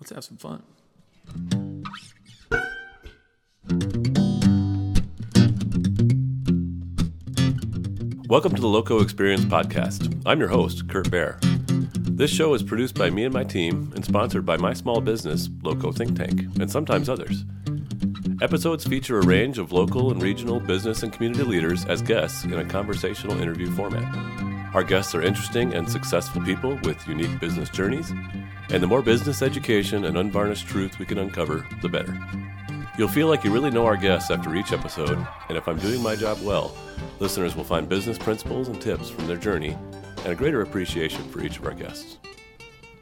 Let's have some fun. Welcome to the Loco Experience Podcast. I'm your host, Kurt Baer. This show is produced by me and my team and sponsored by my small business, Loco Think Tank, and sometimes others. Episodes feature a range of local and regional business and community leaders as guests in a conversational interview format. Our guests are interesting and successful people with unique business journeys, and the more business education and unvarnished truth we can uncover, the better. You'll feel like you really know our guests after each episode, and if I'm doing my job well, listeners will find business principles and tips from their journey and a greater appreciation for each of our guests.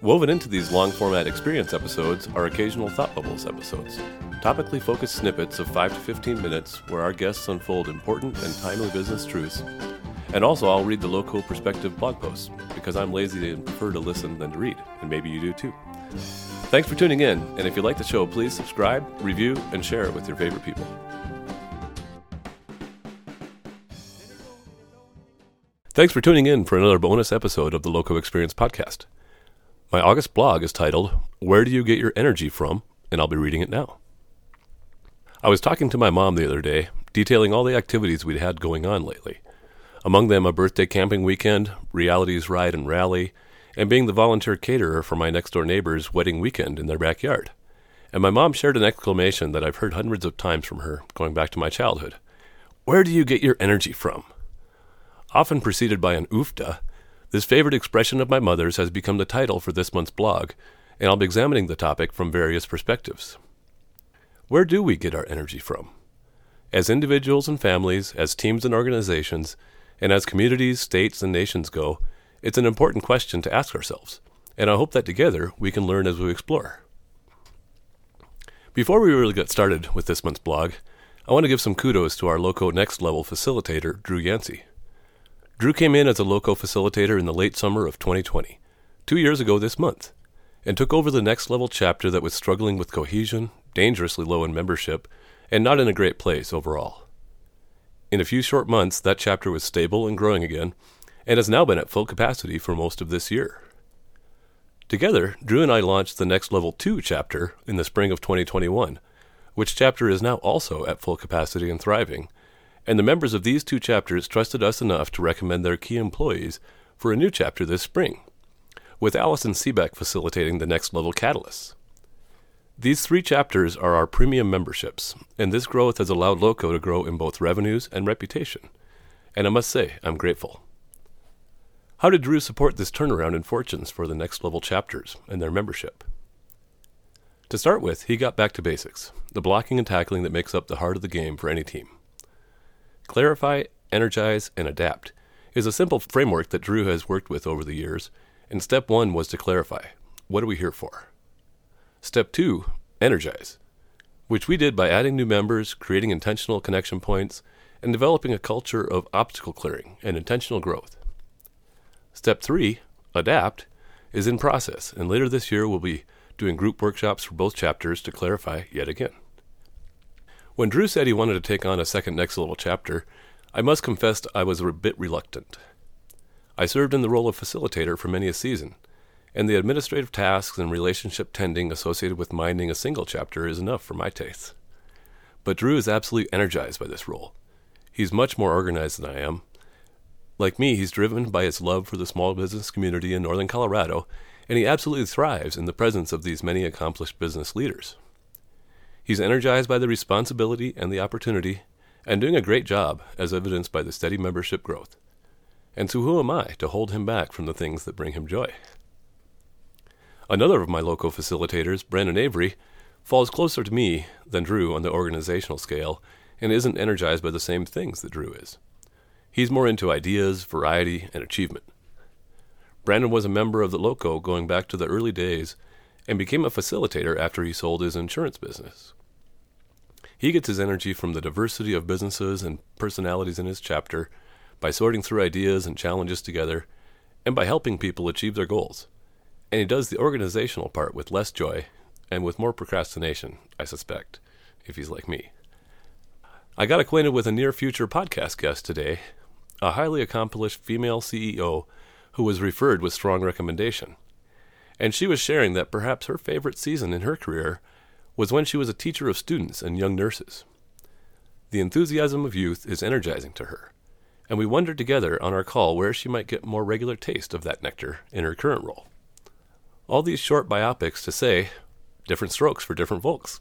Woven into these long-format experience episodes are occasional Thought Bubbles episodes, topically focused snippets of 5 to 15 minutes where our guests unfold important and timely business truths. And also, I'll read the Loco Perspective blog posts, because I'm lazy and prefer to listen than to read, and maybe you do too. Thanks for tuning in, and if you like the show, please subscribe, review, and share it with your favorite people. Thanks for tuning in for another bonus episode of the Loco Experience Podcast. My August blog is titled, Where Do You Get Your Energy From? And I'll be reading it now. I was talking to my mom the other day, detailing all the activities we'd had going on lately. Among them, a birthday camping weekend, Realities Ride and Rally, and being the volunteer caterer for my next-door neighbor's wedding weekend in their backyard. And my mom shared an exclamation that I've heard hundreds of times from her, going back to my childhood. Where do you get your energy from? Often preceded by an oofda, this favorite expression of my mother's has become the title for this month's blog, and I'll be examining the topic from various perspectives. Where do we get our energy from? As individuals and families, as teams and organizations, and as communities, states, and nations go, it's an important question to ask ourselves, and I hope that together we can learn as we explore. Before we really get started with this month's blog, I want to give some kudos to our Loco Next Level facilitator, Drew Yancey. Drew came in as a Loco facilitator in the late summer of 2020, 2 years ago this month, and took over the Next Level chapter that was struggling with cohesion, dangerously low in membership, and not in a great place overall. In a few short months, that chapter was stable and growing again, and has now been at full capacity for most of this year. Together, Drew and I launched the Next Level 2 chapter in the spring of 2021, which chapter is now also at full capacity and thriving, and the members of these two chapters trusted us enough to recommend their key employees for a new chapter this spring, with Allison Sebeck facilitating the Next Level Catalysts. These three chapters are our premium memberships, and this growth has allowed Loco to grow in both revenues and reputation, and I must say, I'm grateful. How did Drew support this turnaround in fortunes for the Next Level chapters and their membership? To start with, he got back to basics, the blocking and tackling that makes up the heart of the game for any team. Clarify, energize, and adapt is a simple framework that Drew has worked with over the years, and step one was to clarify, what are we here for? Step 2, energize, which we did by adding new members, creating intentional connection points, and developing a culture of obstacle clearing and intentional growth. Step 3, adapt, is in process, and later this year we'll be doing group workshops for both chapters to clarify yet again. When Drew said he wanted to take on a second Next Level chapter, I must confess I was a bit reluctant. I served in the role of facilitator for many a season, and the administrative tasks and relationship tending associated with minding a single chapter is enough for my tastes. But Drew is absolutely energized by this role. He's much more organized than I am. Like me, he's driven by his love for the small business community in northern Colorado, and he absolutely thrives in the presence of these many accomplished business leaders. He's energized by the responsibility and the opportunity, and doing a great job, as evidenced by the steady membership growth. And so who am I to hold him back from the things that bring him joy? Another of my Loco facilitators, Brandon Avery, falls closer to me than Drew on the organizational scale and isn't energized by the same things that Drew is. He's more into ideas, variety, and achievement. Brandon was a member of the Loco going back to the early days and became a facilitator after he sold his insurance business. He gets his energy from the diversity of businesses and personalities in his chapter by sorting through ideas and challenges together and by helping people achieve their goals. And he does the organizational part with less joy and with more procrastination, I suspect, if he's like me. I got acquainted with a near-future podcast guest today, a highly accomplished female CEO who was referred with strong recommendation. And she was sharing that perhaps her favorite season in her career was when she was a teacher of students and young nurses. The enthusiasm of youth is energizing to her, and we wondered together on our call where she might get more regular taste of that nectar in her current role. All these short biopics to say, different strokes for different folks.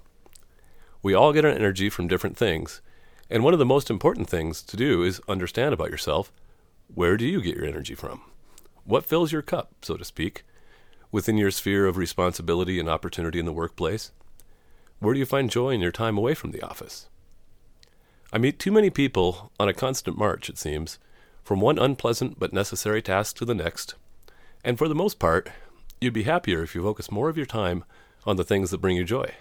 We all get our energy from different things, and one of the most important things to do is understand about yourself. Where do you get your energy from? What fills your cup, so to speak, within your sphere of responsibility and opportunity in the workplace? Where do you find joy in your time away from the office? I meet too many people on a constant march, it seems, from one unpleasant but necessary task to the next, and for the most part, you'd be happier if you focus more of your time on the things that bring you joy.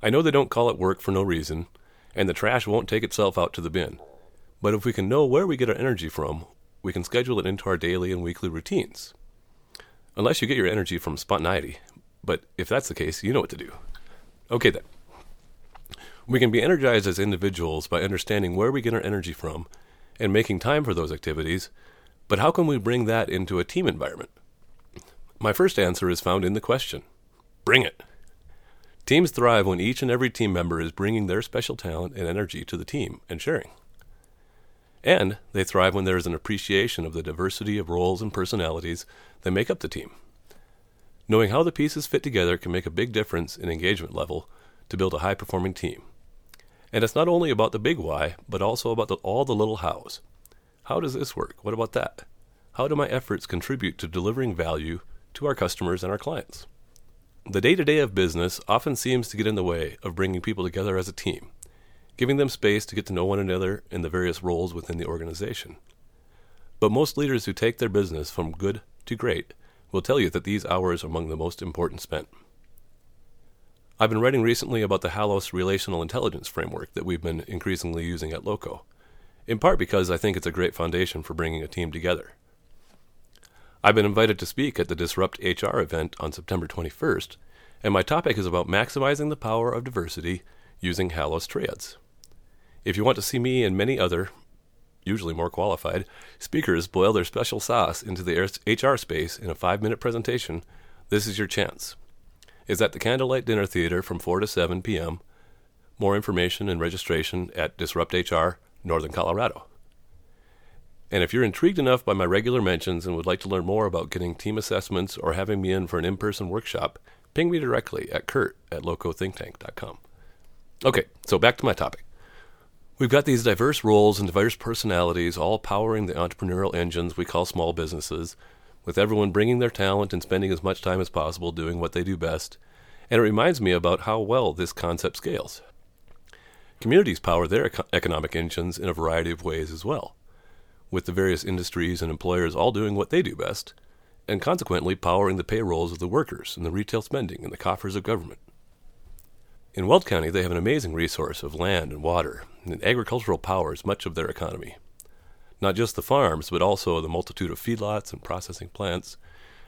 I know they don't call it work for no reason, and the trash won't take itself out to the bin, but if we can know where we get our energy from, we can schedule it into our daily and weekly routines. Unless you get your energy from spontaneity, but if that's the case, you know what to do. Okay then. We can be energized as individuals by understanding where we get our energy from and making time for those activities, but how can we bring that into a team environment? My first answer is found in the question. Bring it! Teams thrive when each and every team member is bringing their special talent and energy to the team and sharing. And they thrive when there is an appreciation of the diversity of roles and personalities that make up the team. Knowing how the pieces fit together can make a big difference in engagement level to build a high-performing team. And it's not only about the big why, but also about all the little hows. How does this work? What about that? How do my efforts contribute to delivering value to our customers and our clients? The day-to-day of business often seems to get in the way of bringing people together as a team, giving them space to get to know one another in the various roles within the organization. But most leaders who take their business from good to great will tell you that these hours are among the most important spent. I've been writing recently about the Halos Relational Intelligence Framework that we've been increasingly using at Loco, in part because I think it's a great foundation for bringing a team together. I've been invited to speak at the Disrupt HR event on September 21st, and my topic is about maximizing the power of diversity using Halos Triads. If you want to see me and many other, usually more qualified, speakers boil their special sauce into the HR space in a 5-minute presentation, this is your chance. It's at the Candlelight Dinner Theater from 4 to 7 p.m. More information and registration at Disrupt HR, Northern Colorado. And if you're intrigued enough by my regular mentions and would like to learn more about getting team assessments or having me in for an in-person workshop, ping me directly at kurt@locothinktank.com. Okay, so back to my topic. We've got these diverse roles and diverse personalities all powering the entrepreneurial engines we call small businesses, with everyone bringing their talent and spending as much time as possible doing what they do best, and it reminds me about how well this concept scales. Communities power their economic engines in a variety of ways as well, with the various industries and employers all doing what they do best, and consequently powering the payrolls of the workers and the retail spending and the coffers of government. In Weld County, they have an amazing resource of land and water, and agricultural powers much of their economy. Not just the farms, but also the multitude of feedlots and processing plants,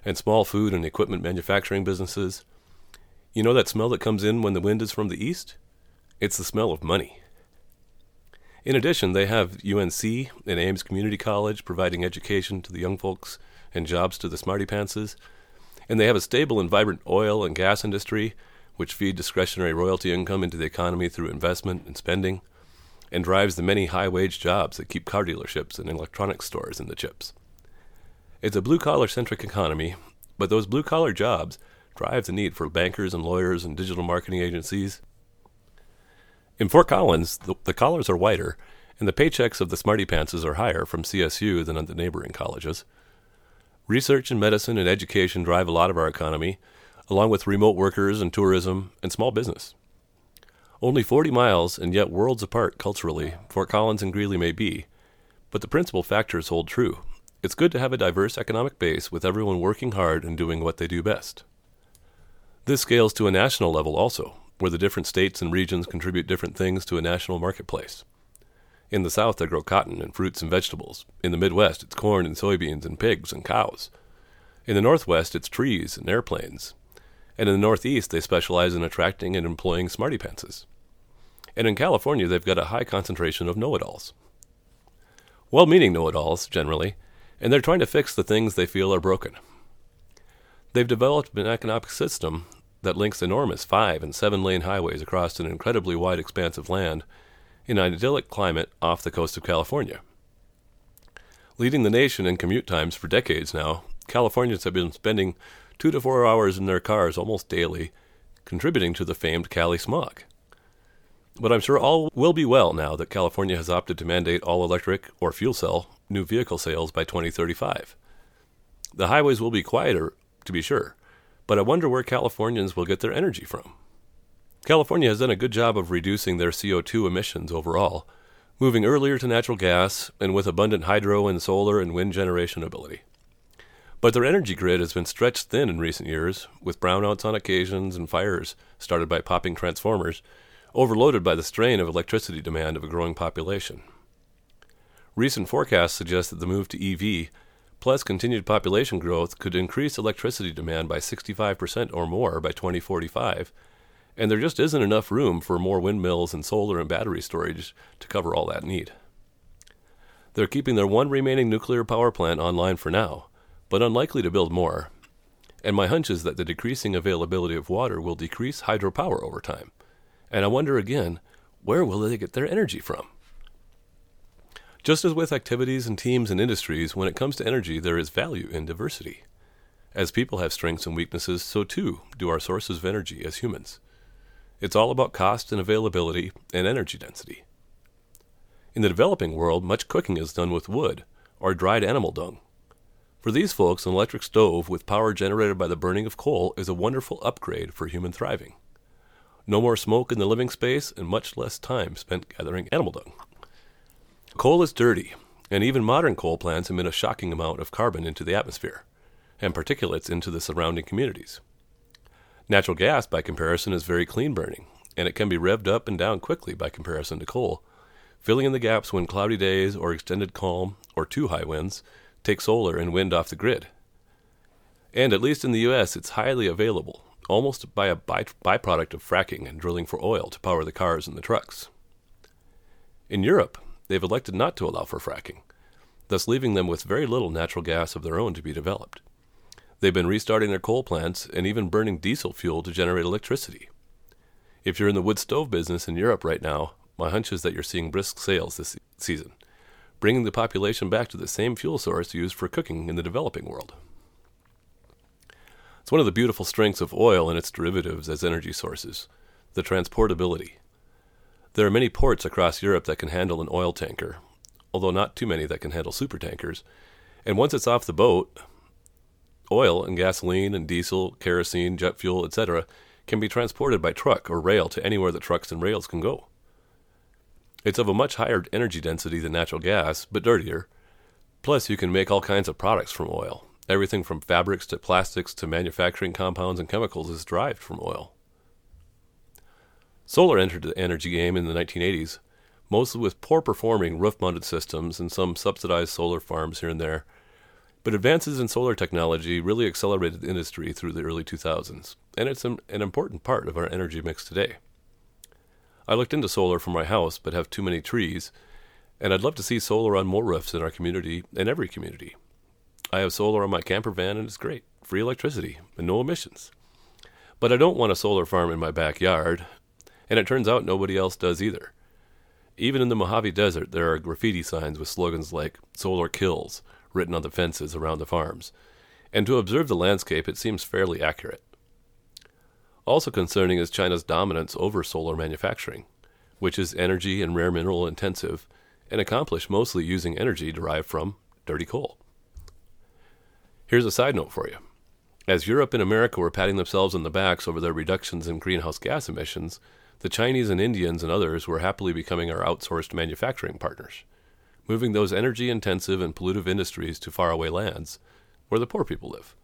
and small food and equipment manufacturing businesses. You know that smell that comes in when the wind is from the east? It's the smell of money. In addition, they have UNC and Ames Community College providing education to the young folks and jobs to the smarty pantses, and they have a stable and vibrant oil and gas industry, which feed discretionary royalty income into the economy through investment and spending, and drives the many high-wage jobs that keep car dealerships and electronics stores in the chips. It's a blue-collar-centric economy, but those blue-collar jobs drive the need for bankers and lawyers and digital marketing agencies. In Fort Collins, the collars are whiter, and the paychecks of the smarty pantses are higher from CSU than at the neighboring colleges. Research and medicine and education drive a lot of our economy, along with remote workers and tourism and small business. Only 40 miles and yet worlds apart culturally, Fort Collins and Greeley may be, but the principal factors hold true. It's good to have a diverse economic base with everyone working hard and doing what they do best. This scales to a national level also, where the different states and regions contribute different things to a national marketplace. In the South, they grow cotton and fruits and vegetables. In the Midwest, it's corn and soybeans and pigs and cows. In the Northwest, it's trees and airplanes. And in the Northeast, they specialize in attracting and employing smarty pantses. And in California, they've got a high concentration of know-it-alls. Well-meaning know-it-alls, generally, and they're trying to fix the things they feel are broken. They've developed an economic system that links enormous 5- and 7-lane highways across an incredibly wide expanse of land in an idyllic climate off the coast of California. Leading the nation in commute times for decades now, Californians have been spending 2 to 4 hours in their cars almost daily, contributing to the famed Cali smog. But I'm sure all will be well now that California has opted to mandate all-electric or fuel cell new vehicle sales by 2035. The highways will be quieter, to be sure, but I wonder where Californians will get their energy from. California has done a good job of reducing their CO2 emissions overall, moving earlier to natural gas and with abundant hydro and solar and wind generation ability. But their energy grid has been stretched thin in recent years, with brownouts on occasions and fires started by popping transformers, overloaded by the strain of electricity demand of a growing population. Recent forecasts suggest that the move to EV, plus continued population growth, could increase electricity demand by 65% or more by 2045, and there just isn't enough room for more windmills and solar and battery storage to cover all that need. They're keeping their one remaining nuclear power plant online for now, but unlikely to build more, and my hunch is that the decreasing availability of water will decrease hydropower over time. And I wonder again, where will they get their energy from? Just as with activities and teams and industries, when it comes to energy, there is value in diversity. As people have strengths and weaknesses, so too do our sources of energy as humans. It's all about cost and availability and energy density. In the developing world, much cooking is done with wood or dried animal dung. For these folks, an electric stove with power generated by the burning of coal is a wonderful upgrade for human thriving. No more smoke in the living space and much less time spent gathering animal dung. Coal is dirty, and even modern coal plants emit a shocking amount of carbon into the atmosphere, and particulates into the surrounding communities. Natural gas, by comparison, is very clean burning, and it can be revved up and down quickly by comparison to coal, filling in the gaps when cloudy days or extended calm or too high winds take solar and wind off the grid. And at least in the U.S., it's highly available, almost by a byproduct of fracking and drilling for oil to power the cars and the trucks. In Europe, they've elected not to allow for fracking, thus leaving them with very little natural gas of their own to be developed. They've been restarting their coal plants and even burning diesel fuel to generate electricity. If you're in the wood stove business in Europe right now, my hunch is that you're seeing brisk sales this season, bringing the population back to the same fuel source used for cooking in the developing world. It's one of the beautiful strengths of oil and its derivatives as energy sources, the transportability. There are many ports across Europe that can handle an oil tanker, although not too many that can handle supertankers, and once it's off the boat, oil and gasoline and diesel, kerosene, jet fuel, etc. can be transported by truck or rail to anywhere that trucks and rails can go. It's of a much higher energy density than natural gas, but dirtier. Plus, you can make all kinds of products from oil. Everything from fabrics to plastics to manufacturing compounds and chemicals is derived from oil. Solar entered the energy game in the 1980s, mostly with poor-performing roof-mounted systems and some subsidized solar farms here and there, but advances in solar technology really accelerated the industry through the early 2000s, and it's an important part of our energy mix today. I looked into solar for my house, but have too many trees, and I'd love to see solar on more roofs in our community and every community. I have solar on my camper van and it's great, free electricity and no emissions. But I don't want a solar farm in my backyard, and it turns out nobody else does either. Even in the Mojave Desert, there are graffiti signs with slogans like "Solar Kills" written on the fences around the farms, and to observe the landscape it seems fairly accurate. Also concerning is China's dominance over solar manufacturing, which is energy and rare mineral intensive, and accomplished mostly using energy derived from dirty coal. Here's a side note for you. As Europe and America were patting themselves on the backs over their reductions in greenhouse gas emissions, the Chinese and Indians and others were happily becoming our outsourced manufacturing partners, moving those energy-intensive and pollutive industries to faraway lands, where the poor people live.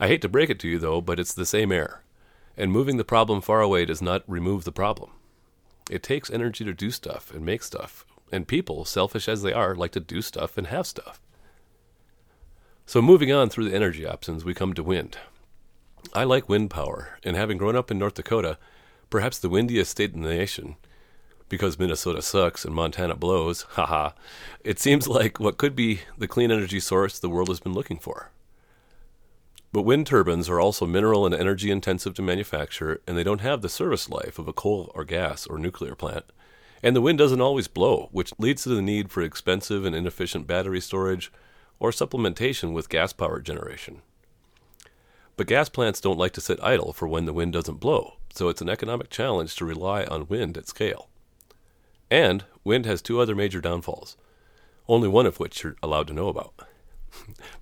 I hate to break it to you, though, but it's the same air, and moving the problem far away does not remove the problem. It takes energy to do stuff and make stuff, and people, selfish as they are, like to do stuff and have stuff. So moving on through the energy options, we come to wind. I like wind power, and having grown up in North Dakota, perhaps the windiest state in the nation, because Minnesota sucks and Montana blows, haha, it seems like what could be the clean energy source the world has been looking for. But wind turbines are also mineral and energy intensive to manufacture, and they don't have the service life of a coal or gas or nuclear plant. And the wind doesn't always blow, which leads to the need for expensive and inefficient battery storage or supplementation with gas power generation. But gas plants don't like to sit idle for when the wind doesn't blow, so it's an economic challenge to rely on wind at scale. And wind has two other major downfalls, only one of which you're allowed to know about.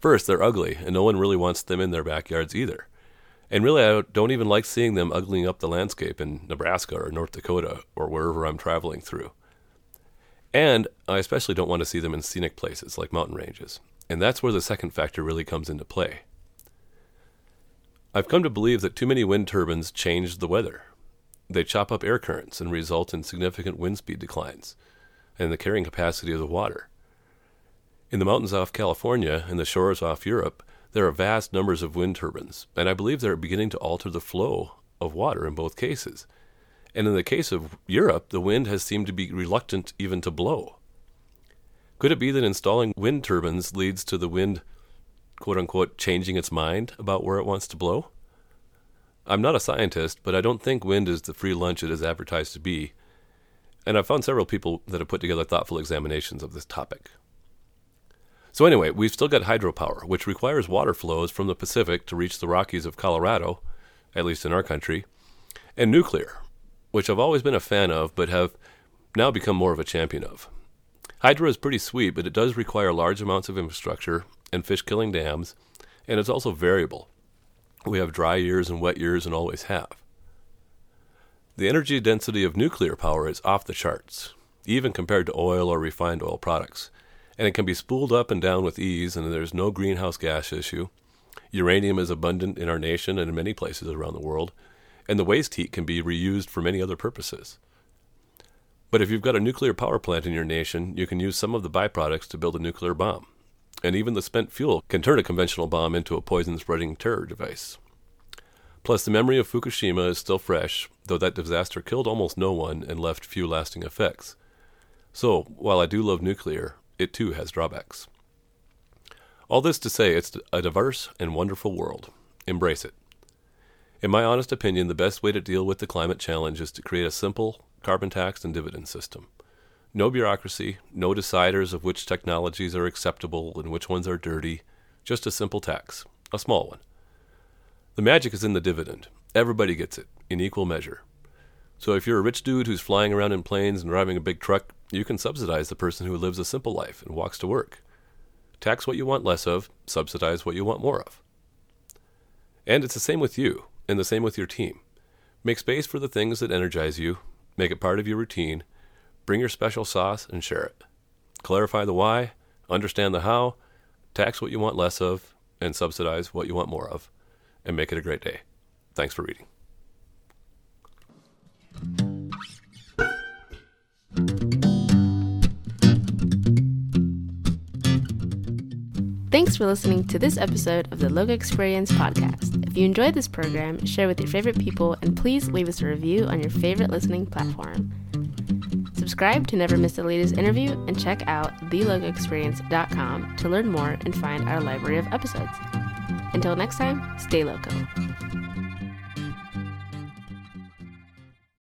First, they're ugly, and no one really wants them in their backyards either. And really, I don't even like seeing them uglying up the landscape in Nebraska or North Dakota or wherever I'm traveling through. And I especially don't want to see them in scenic places like mountain ranges. And that's where the second factor really comes into play. I've come to believe that too many wind turbines change the weather. They chop up air currents and result in significant wind speed declines and the carrying capacity of the water. In the mountains off California and the shores off Europe, there are vast numbers of wind turbines, and I believe they're beginning to alter the flow of water in both cases. And in the case of Europe, the wind has seemed to be reluctant even to blow. Could it be that installing wind turbines leads to the wind, quote-unquote, changing its mind about where it wants to blow? I'm not a scientist, but I don't think wind is the free lunch it is advertised to be, and I've found several people that have put together thoughtful examinations of this topic. So anyway, we've still got hydropower, which requires water flows from the Pacific to reach the Rockies of Colorado, at least in our country, and nuclear, which I've always been a fan of, but have now become more of a champion of. Hydro is pretty sweet, but it does require large amounts of infrastructure and fish-killing dams, and it's also variable. We have dry years and wet years and always have. The energy density of nuclear power is off the charts, even compared to oil or refined oil products. And it can be spooled up and down with ease, and there's no greenhouse gas issue. Uranium is abundant in our nation and in many places around the world, and the waste heat can be reused for many other purposes. But if you've got a nuclear power plant in your nation, you can use some of the byproducts to build a nuclear bomb. And even the spent fuel can turn a conventional bomb into a poison-spreading terror device. Plus, the memory of Fukushima is still fresh, though that disaster killed almost no one and left few lasting effects. So, while I do love nuclear, it too has drawbacks. All this to say, it's a diverse and wonderful world. Embrace it. In my honest opinion, the best way to deal with the climate challenge is to create a simple carbon tax and dividend system. No bureaucracy, no deciders of which technologies are acceptable and which ones are dirty, just a simple tax, a small one. The magic is in the dividend. Everybody gets it, in equal measure. So if you're a rich dude who's flying around in planes and driving a big truck, you can subsidize the person who lives a simple life and walks to work. Tax what you want less of, subsidize what you want more of. And it's the same with you, and the same with your team. Make space for the things that energize you, make it part of your routine, bring your special sauce and share it. Clarify the why, understand the how, tax what you want less of, and subsidize what you want more of, and make it a great day. Thanks for reading. Thanks for listening to this episode of the Loco Experience Podcast. If you enjoyed this program, share with your favorite people, and please leave us a review on your favorite listening platform. Subscribe to never miss the latest interview, and check out thelocoexperience.com to learn more and find our library of episodes. Until next time, stay loco.